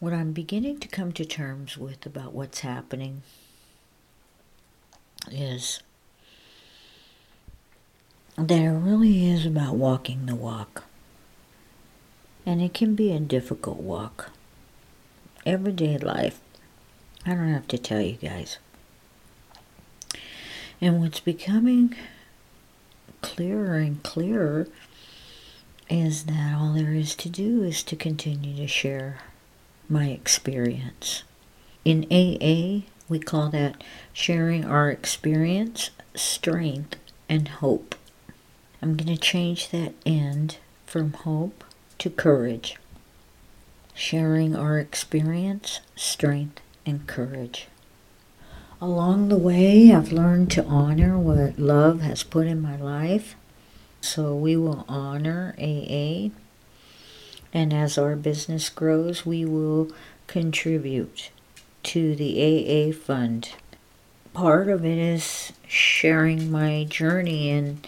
What I'm beginning to come to terms with about what's happening is that it really is about walking the walk. And it can be a difficult walk. Everyday life, I don't have to tell you guys. And what's becoming clearer and clearer is that all there is to do is to continue to share my experience. In AA, we call that sharing our experience, strength, and hope. I'm going to change that end from hope to courage. Sharing our experience, strength, and courage. Along the way, I've learned to honor what love has put in my life. So we will honor AA. And as our business grows, we will contribute to the AA fund. Part of it is sharing my journey and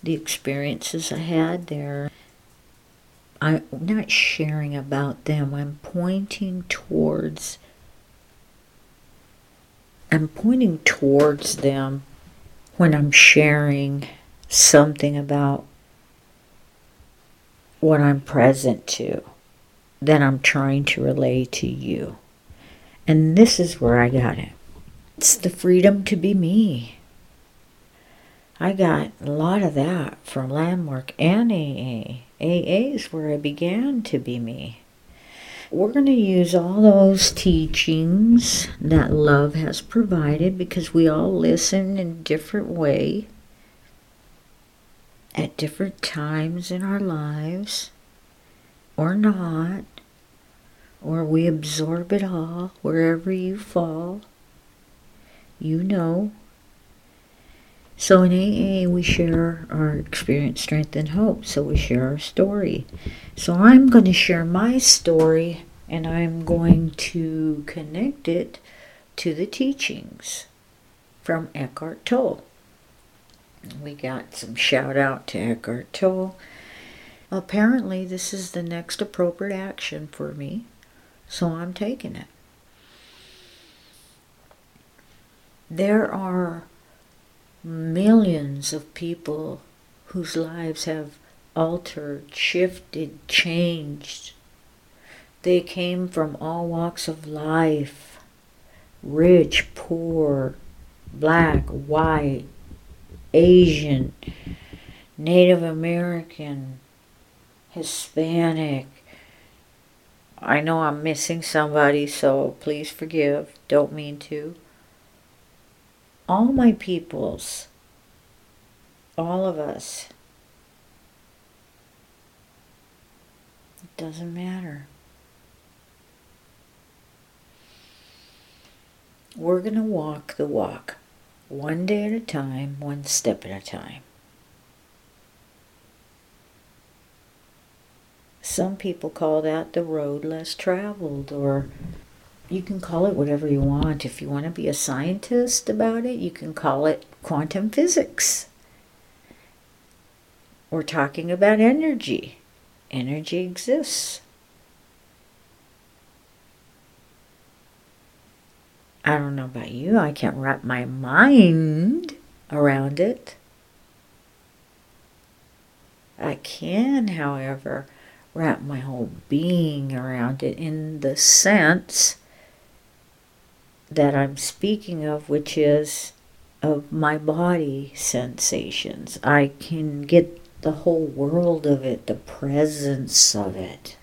the experiences I had there. I'm not sharing about them. I'm pointing towards them when I'm sharing something about what I'm present to, that I'm trying to relay to you. And this is where I got it. It's the freedom to be me. I got a lot of that from Landmark and AA. AA is where I began to be me. We're going to use all those teachings that love has provided, because we all listen in a different way at different times in our lives, or not, or we absorb it all. Wherever you fall, you know. So in AA, we share our experience, strength, and hope. So we share our story. So I'm going to share my story, and I'm going to connect it to the teachings from Eckhart Tolle. We got some shout out to Eckhart Tolle. Apparently, this is the next appropriate action for me, so I'm taking it. There are millions of people whose lives have altered, shifted, changed. They came from all walks of life, rich, poor, black, white, Asian, Native American, Hispanic. I know I'm missing somebody, so please forgive. Don't mean to. All my peoples, all of us. It doesn't matter. We're going to walk the walk. One day at a time, one step at a time. Some people call that the road less traveled, or you can call it whatever you want. If you want to be a scientist about it, you can call it quantum physics. We're talking about energy. Energy exists. I don't know about you, I can't wrap my mind around it. I can, however, wrap my whole being around it in the sense that I'm speaking of, which is of my body sensations. I can get the whole world of it, the presence of it.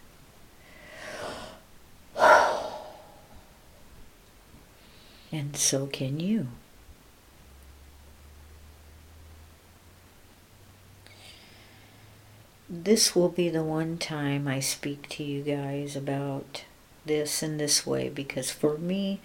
And so can you. This will be the one time I speak to you guys about this in this way, because for me,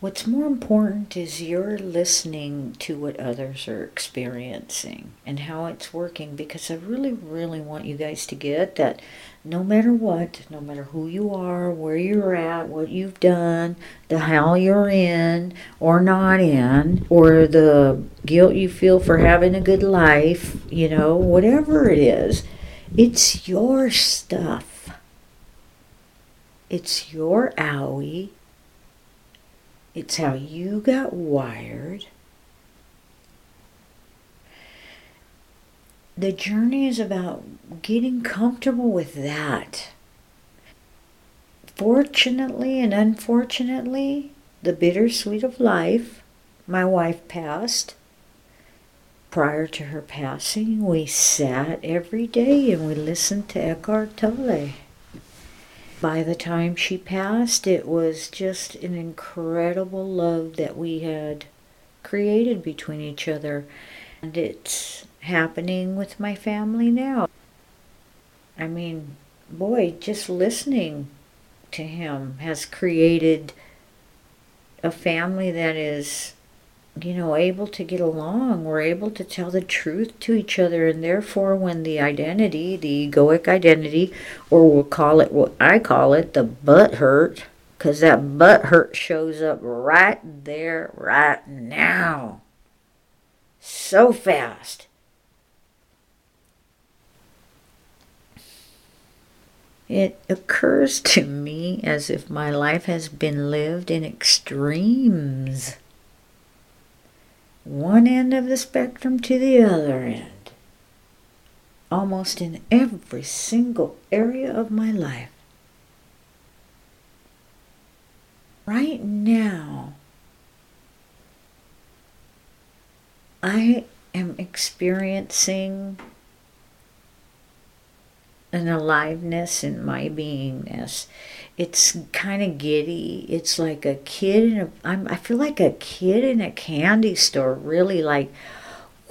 what's more important is you're listening to what others are experiencing and how it's working, because I really, really want you guys to get that no matter what, no matter who you are, where you're at, what you've done, the hell you're in or not in, or the guilt you feel for having a good life, you know, whatever it is, it's your stuff. It's your owie. It's how you got wired. The journey is about getting comfortable with that. Fortunately and unfortunately, the bittersweet of life, my wife passed. Prior to her passing, we sat every day and we listened to Eckhart Tolle. By the time she passed, it was just an incredible love that we had created between each other. And it's happening with my family now. I mean, boy, just listening to him has created a family that is, you know, able to get along. We're able to tell the truth to each other, and therefore when the identity, the egoic identity, or we'll call it what I call it, the butt hurt, because that butt hurt shows up right there, right now. So fast. It occurs to me as if my life has been lived in extremes. One end of the spectrum to the other end. Almost in every single area of my life. Right now, I am experiencing an aliveness in my beingness. It's kind of giddy. It's like a kid in a... I feel like a kid in a candy store. Really like,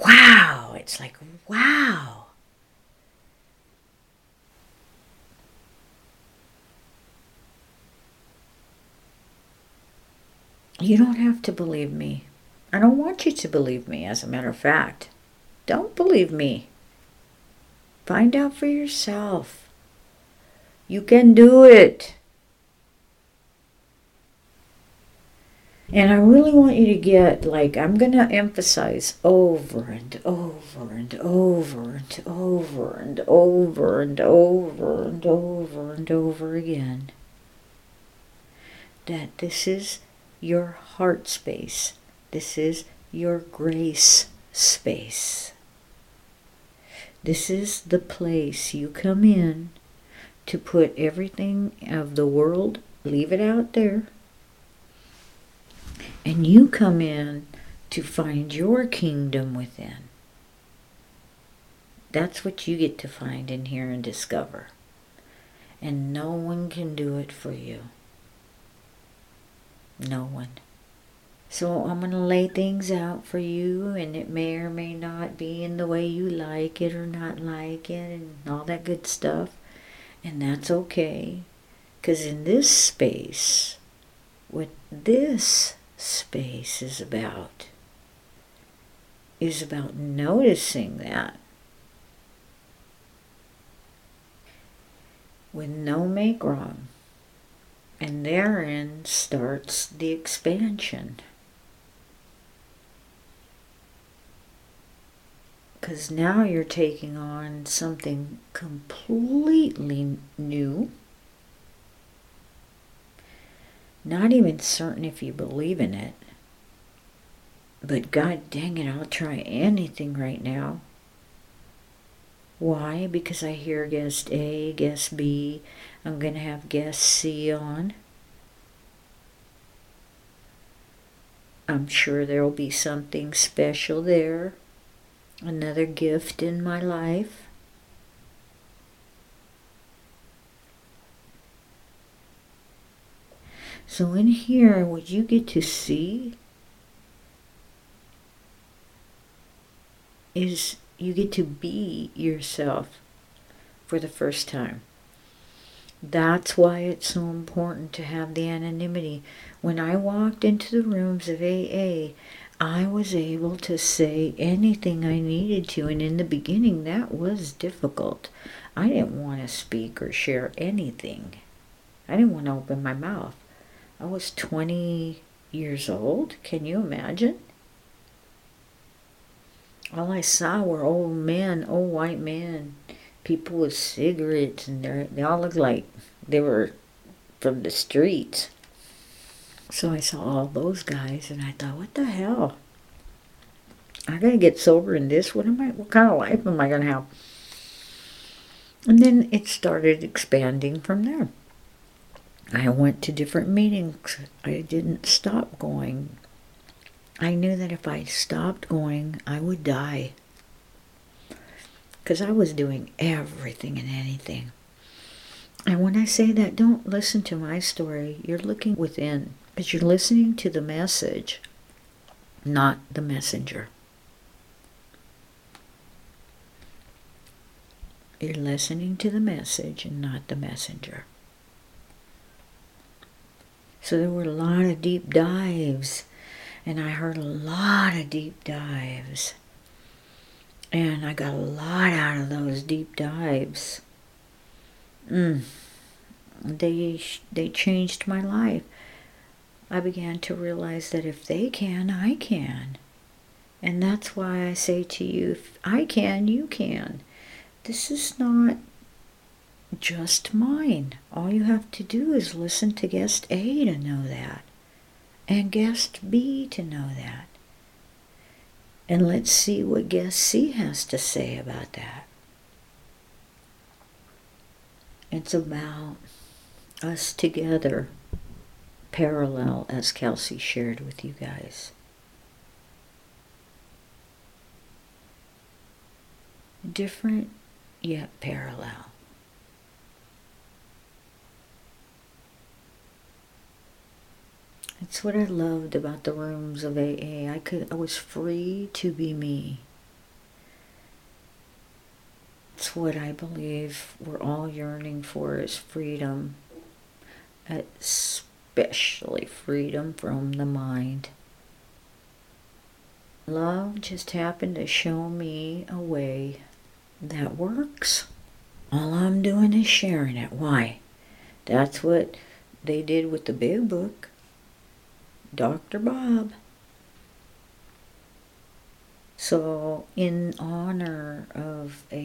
wow. It's like, wow. You don't have to believe me. I don't want you to believe me, as a matter of fact. Don't believe me. Find out for yourself. You can do it. And I really want you to get, like, I'm going to emphasize over and over and over and over and over and over and over and over again that this is your heart space. This is your grace space. This is the place you come in to put everything of the world, leave it out there, and you come in to find your kingdom within. That's what you get to find in here and discover. And no one can do it for you. No one. So I'm going to lay things out for you, and it may or may not be in the way you like it or not like it and all that good stuff. And that's okay, because in this space, what this space is about noticing that. With no make wrong. And therein starts the expansion. Because now you're taking on something completely new. Not even certain if you believe in it. But God dang it, I'll try anything right now. Why? Because I hear guest A, guest B. I'm going to have guest C on. I'm sure there will be something special there. Another gift in my life. So in here, what you get to see is you get to be yourself for the first time. That's why it's so important to have the anonymity. When I walked into the rooms of AA, I was able to say anything I needed to, and in the beginning that was difficult. I didn't want to speak or share anything. I didn't want to open my mouth. I was 20 years old. Can you imagine? All I saw were old men, old white men, people with cigarettes, and they all looked like they were from the streets. So I saw all those guys, and I thought, what the hell? I'm going to get sober in this? What kind of life am I going to have? And then it started expanding from there. I went to different meetings. I didn't stop going. I knew that if I stopped going, I would die. Because I was doing everything and anything. And when I say that, don't listen to my story. You're looking within. Because you're listening to the message, not the messenger. You're listening to the message and not the messenger. So there were a lot of deep dives, and I heard a lot of deep dives. And I got a lot out of those deep dives. They changed my life. I began to realize that if they can, I can. And that's why I say to you, if I can, you can. This is not just mine. All you have to do is listen to guest A to know that. And guest B to know that. And let's see what guest C has to say about that. It's about us together, parallel, as Kelsey shared with you guys. Different, yet parallel. That's what I loved about the rooms of AA. I was free to be me. That's what I believe we're all yearning for, is freedom. Especially freedom from the mind. Love just happened to show me a way that works. All I'm doing is sharing it. Why? That's what they did with the big book. Dr. Bob. So in honor of AA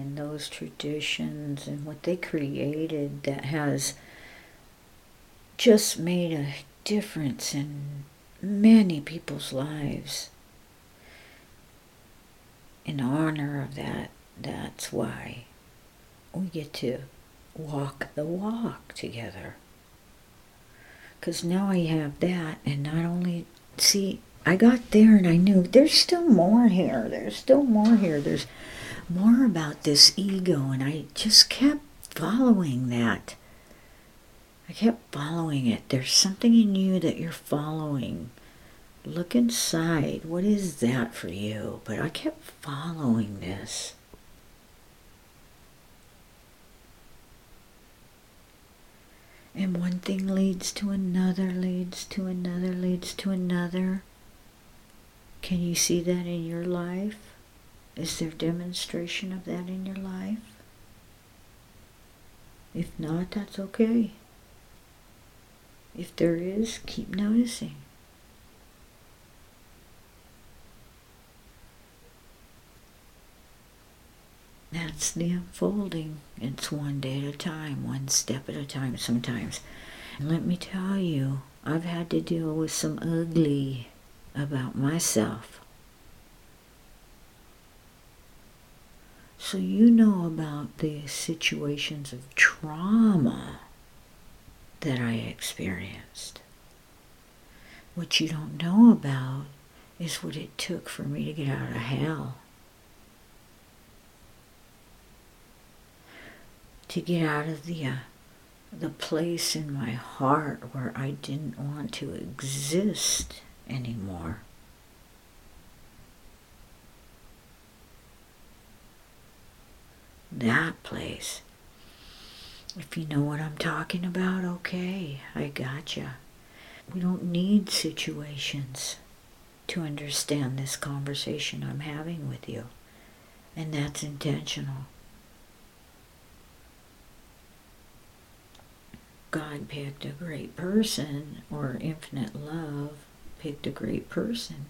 and those traditions and what they created that has just made a difference in many people's lives, in honor of that, that's why we get to walk the walk together. Because now I have that, and not only, see, I got there and I knew there's still more here. There's still more here. There's more about this ego, and I just kept following that. I kept following it. There's something in you that you're following. Look inside. What is that for you? But I kept following this. And one thing leads to another, leads to another, leads to another. Can you see that in your life? Is there demonstration of that in your life? If not, that's okay. If there is, keep noticing. That's the unfolding. It's one day at a time, one step at a time sometimes. And let me tell you, I've had to deal with some ugly about myself. So you know about the situations of trauma that I experienced. What you don't know about is what it took for me to get out of hell. To get out of the place in my heart where I didn't want to exist anymore. That place. If you know what I'm talking about, okay, I gotcha. We don't need situations to understand this conversation I'm having with you. And that's intentional. God picked a great person, or infinite love picked a great person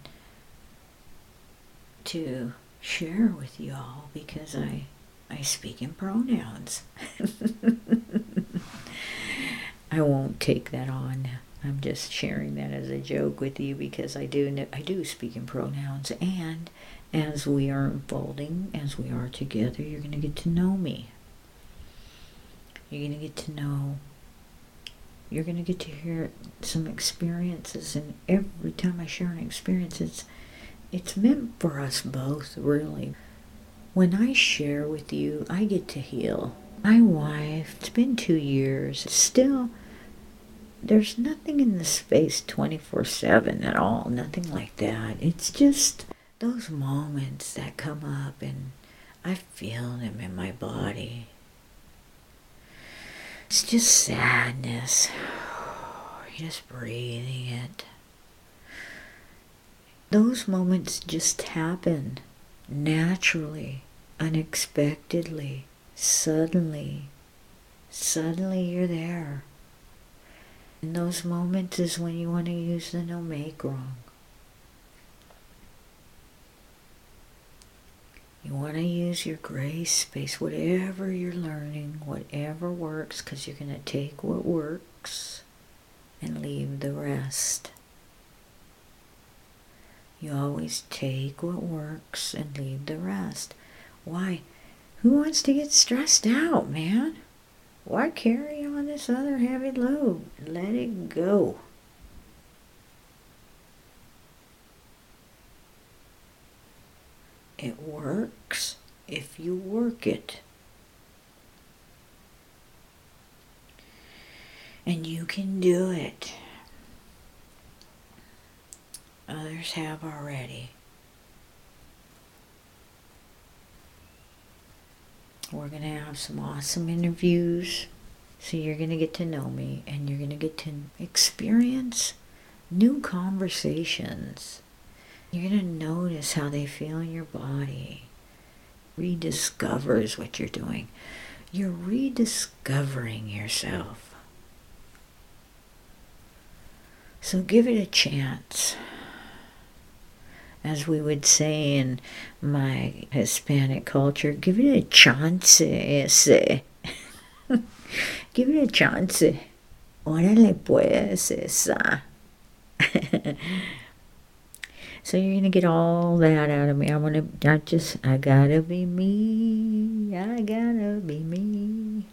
to share with you all, because I speak in pronouns. I won't take that on. I'm just sharing that as a joke with you because I do speak in pronouns. And as we are unfolding, as we are together, you're going to get to know me. You're going to get to know. You're going to get to hear some experiences. And every time I share an experience, it's meant for us both, really. When I share with you, I get to heal. My wife, it's been 2 years, still, there's nothing in the space 24/7 at all, nothing like that. It's just those moments that come up and I feel them in my body. It's just sadness. You're just breathing it. Those moments just happen naturally, unexpectedly, suddenly you're there. And those moments is when you want to use the no make wrong. You want to use your grace space, whatever you're learning, whatever works, because you're going to take what works and leave the rest. You always take what works and leave the rest. Why? Who wants to get stressed out, man? Why carry on this other heavy load? Let it go. It works if you work it. And you can do it. Others have already. We're going to have some awesome interviews. So you're going to get to know me and you're going to get to experience new conversations. You're going to notice how they feel in your body. Rediscover is what you're doing. You're rediscovering yourself. So give it a chance. As we would say in my Hispanic culture, give it a chance. Give it a chance. Órale pues esa. So you're going to get all that out of me. I gotta be me. I gotta be me.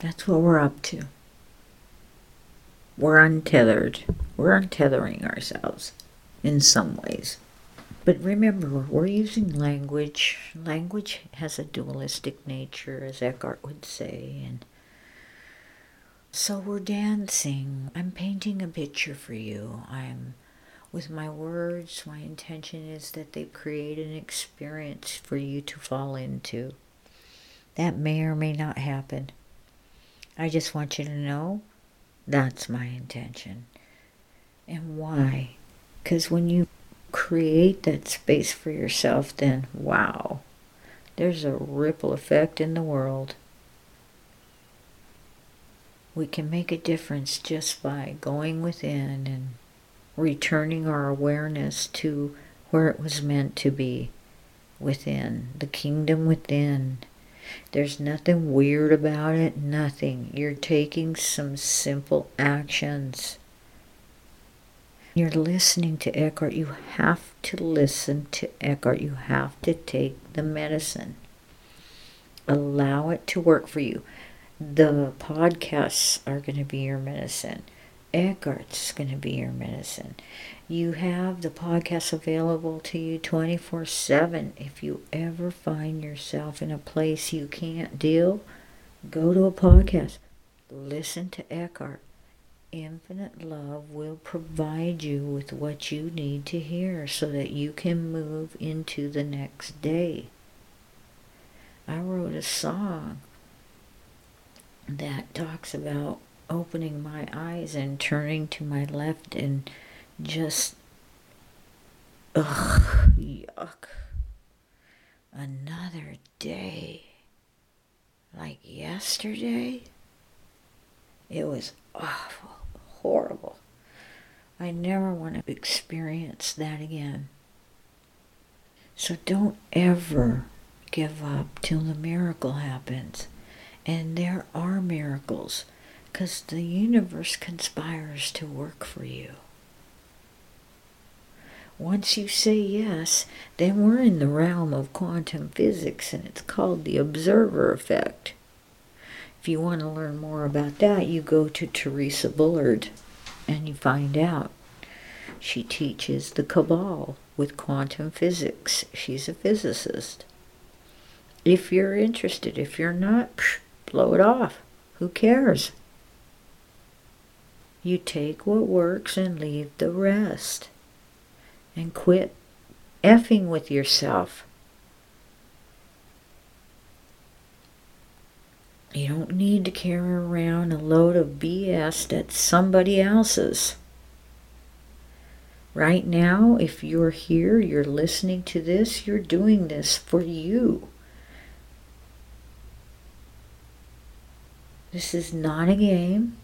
That's what we're up to. We're untethered. We're untethering ourselves in some ways. But remember, we're using language. Language has a dualistic nature, as Eckhart would say. And so we're dancing. I'm painting a picture for you. With my words, my intention is that they create an experience for you to fall into. That may or may not happen. I just want you to know that's my intention. And why? Because when you create that space for yourself, then wow, there's a ripple effect in the world. We can make a difference just by going within and returning our awareness to where it was meant to be, within, the kingdom within. There's nothing weird about it, nothing. You're taking some simple actions. You're listening to Eckhart. You have to listen to Eckhart. You have to take the medicine. Allow it to work for you. The podcasts are going to be your medicine. Eckhart's going to be your medicine. You have the podcast available to you 24/7. If you ever find yourself in a place you can't deal, go to a podcast. Listen to Eckhart. Infinite love will provide you with what you need to hear so that you can move into the next day. I wrote a song that talks about opening my eyes and turning to my left and just, yuck, another day, like yesterday, it was awful, horrible. I never want to experience that again. So don't ever give up till the miracle happens. And there are miracles, because the universe conspires to work for you. Once you say yes, then we're in the realm of quantum physics, and it's called the observer effect. If you want to learn more about that, you go to Teresa Bullard and you find out. She teaches the Kabbalah with quantum physics. She's a physicist. If you're interested, if you're not, blow it off. Who cares? You take what works and leave the rest. And quit effing with yourself. You don't need to carry around a load of BS that's somebody else's. Right now, if you're here, you're listening to this, you're doing this for you. This is not a game.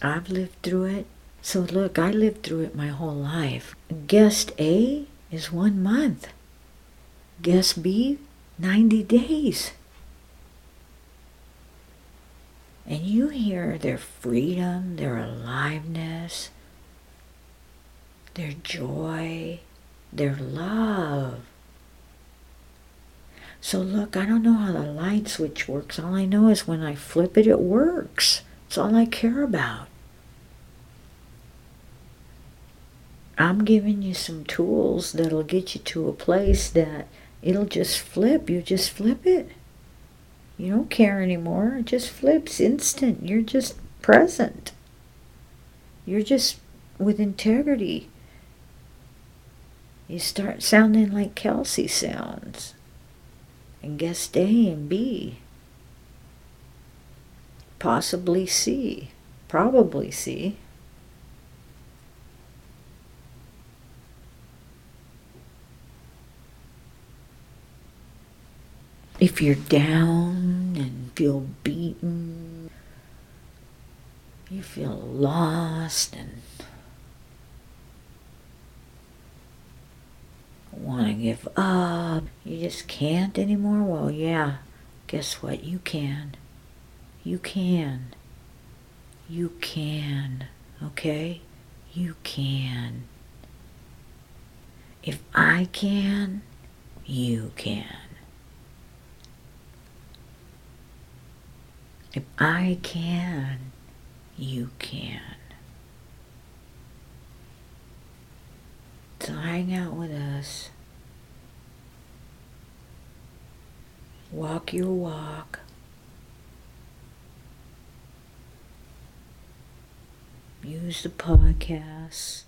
I've lived through it. So look, I lived through it my whole life. Guest A is 1 month. Guest B, 90 days. And you hear their freedom, their aliveness, their joy, their love. So look, I don't know how the light switch works. All I know is when I flip it, it works. It's all I care about. I'm giving you some tools that'll get you to a place that it'll just flip. You just flip it. You don't care anymore. It just flips instant. You're just present. You're just with integrity. You start sounding like Kelsey sounds. And guest A and B. Possibly C. Probably C. If you're down and feel beaten, you feel lost and want to give up, you just can't anymore, well, yeah, guess what? You can. You can. You can. Okay? You can. If I can, you can. If I can, you can. So hang out with us. Walk your walk. Use the podcast.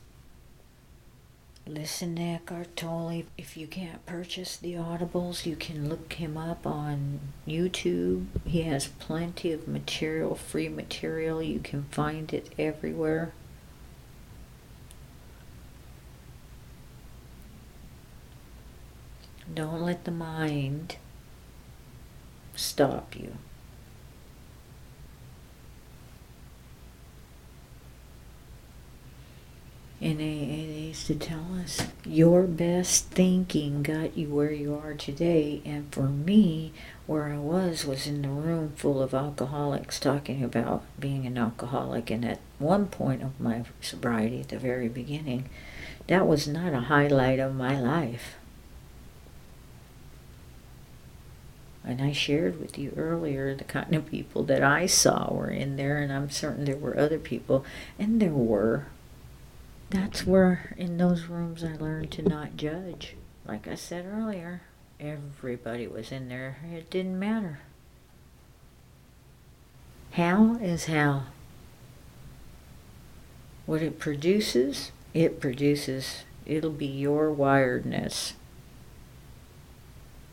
Listen to Eckhart Tolle. If you can't purchase the Audibles, you can look him up on YouTube. He has plenty of material, free material. You can find it everywhere. Don't let the mind stop you. And AA used to tell us, your best thinking got you where you are today. And for me, where I was in the room full of alcoholics talking about being an alcoholic. And at one point of my sobriety, at the very beginning, that was not a highlight of my life. And I shared with you earlier the kind of people that I saw were in there. And I'm certain there were other people. And there were. That's where, in those rooms, I learned to not judge. Like I said earlier, everybody was in there. It didn't matter. How is how. What it produces, it produces. It'll be your wiredness.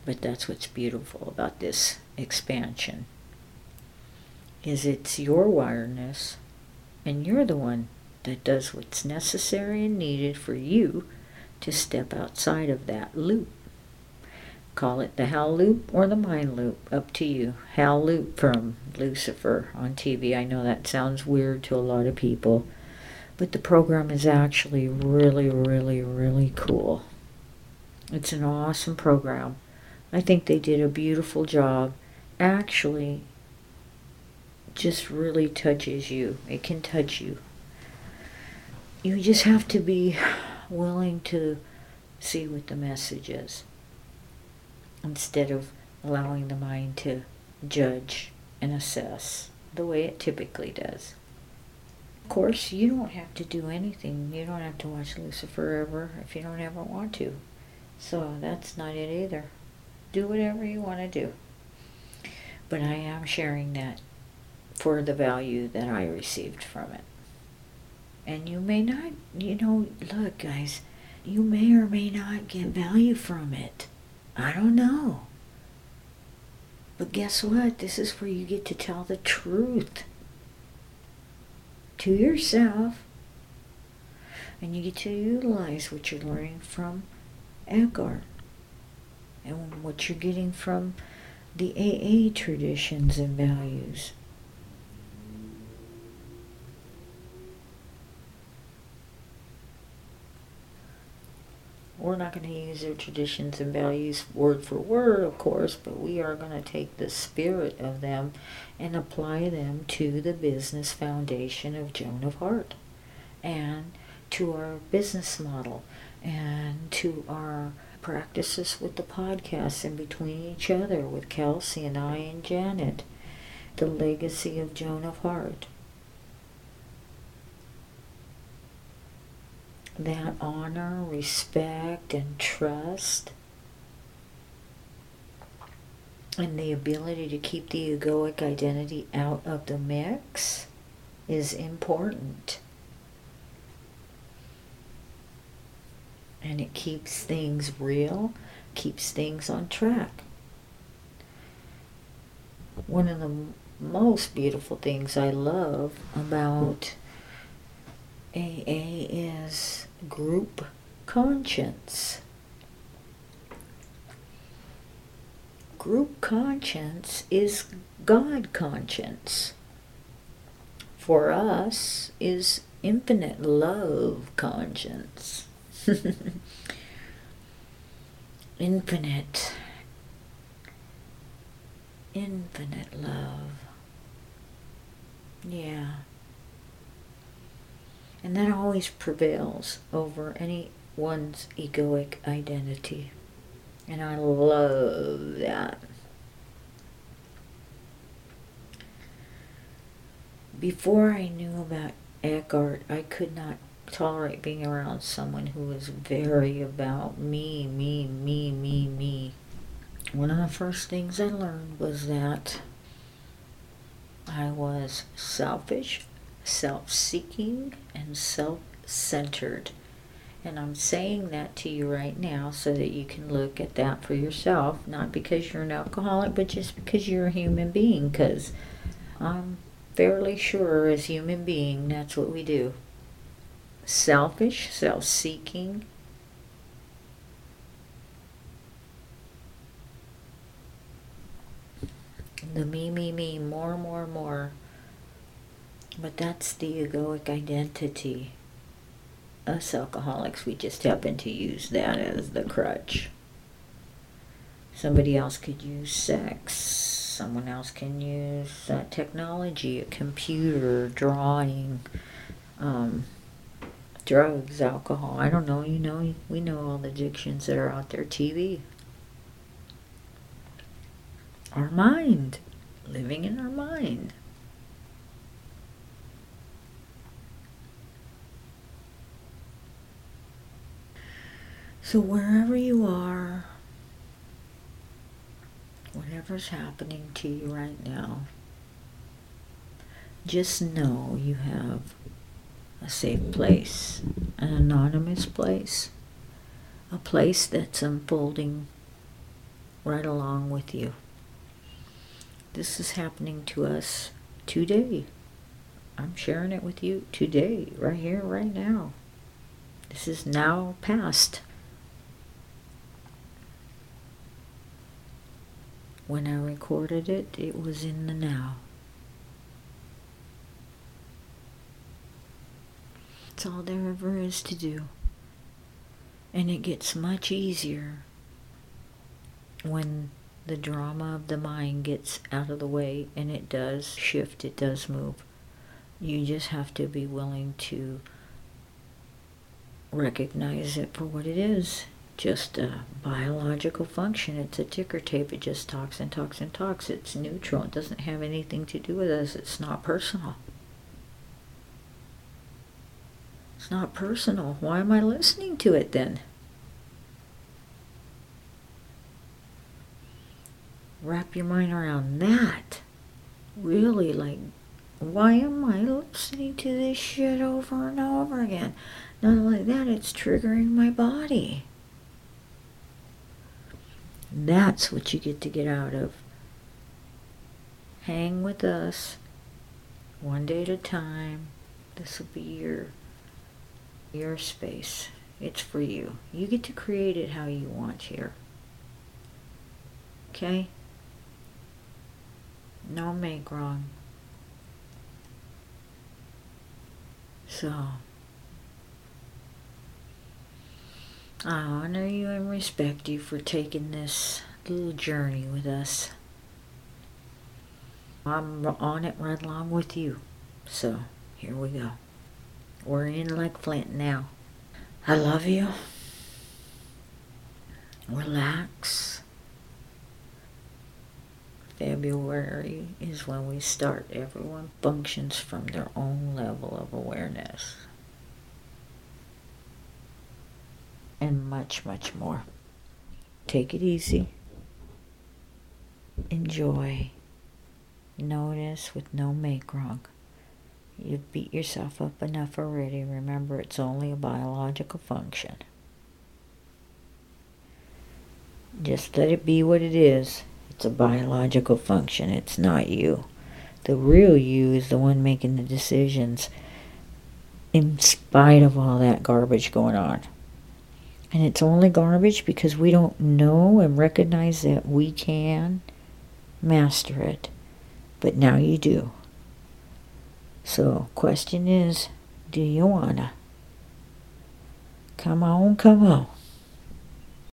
But that's what's beautiful about this expansion, is it's your wiredness, and you're the one that does what's necessary and needed for you to step outside of that loop. Call it the hell loop or the mind loop, up to you. Hell loop from Lucifer on TV. I know that sounds weird to a lot of people, But the program is actually really, really, really cool. It's an awesome program. I think they did a beautiful job. Actually, just really touches you. It can touch you. You just have to be willing to see what the message is, instead of allowing the mind to judge and assess the way it typically does. Of course, you don't have to do anything. You don't have to watch Lucifer ever if you don't ever want to. So that's not it either. Do whatever you want to do. But I am sharing that for the value that I received from it. And you may not, look, guys, you may or may not get value from it. I don't know. But guess what? This is where you get to tell the truth to yourself. And you get to utilize what you're learning from Eckhart and what you're getting from the AA traditions and values. We're not going to use their traditions and values word for word, of course, but we are going to take the spirit of them and apply them to the business foundation of Joan of Hart, and to our business model, and to our practices with the podcasts and between each other with Kelsey and I and Janet, the legacy of Joan of Hart. That honor, respect, and trust, and the ability to keep the egoic identity out of the mix is important. And it keeps things real, keeps things on track. One of the most beautiful things I love about AA is group conscience. Group conscience is God conscience. For us is infinite love conscience. Infinite love. Yeah. And that always prevails over anyone's egoic identity. And I love that. Before I knew about Eckhart, I could not tolerate being around someone who was very about me. One of the first things I learned was that I was selfish, self-seeking, and self-centered. And I'm saying that to you right now so that you can look at that for yourself, not because you're an alcoholic, but just because you're a human being, because I'm fairly sure as human being that's what we do. Selfish, self-seeking, the me, more. But that's the egoic identity. Us alcoholics, we just happen to use that as the crutch. Somebody else could use sex. Someone else can use technology, a computer, drawing, drugs, alcohol. I don't know. We know all the addictions that are out there. TV. Our mind. Living in our mind. So wherever you are, whatever's happening to you right now, just know you have a safe place, an anonymous place, a place that's unfolding right along with you. This is happening to us today. I'm sharing it with you today, right here, right now. This is now past. When I recorded it, it was in the now. That's all there ever is to do. And it gets much easier when the drama of the mind gets out of the way, and it does shift, it does move. You just have to be willing to recognize it for what it is. Just a biological function. It's a ticker tape. It just talks and talks and talks. It's neutral. It doesn't have anything to do with us. It's not personal. It's not personal. Why am I listening to it then? Wrap your mind around that. Really, like, why am I listening to this shit over and over again? Not only that, it's triggering my body. That's what you get to get out of. Hang with us, one day at a time. This will be your space. It's for you. You get to create it how you want here. Okay? No make wrong. So, I honor you and respect you for taking this little journey with us. I'm on it right along with you. So, here we go. We're in like Flint now. I love you. Relax. February is when we start. Everyone functions from their own level of awareness. And much, much more. Take it easy. Enjoy. Notice with no make wrong. You've beat yourself up enough already. Remember, it's only a biological function. Just let it be what it is. It's a biological function. It's not you. The real you is the one making the decisions in spite of all that garbage going on. And it's only garbage because we don't know and recognize that we can master it. But now you do. So, question is, do you wanna? Come on, come on.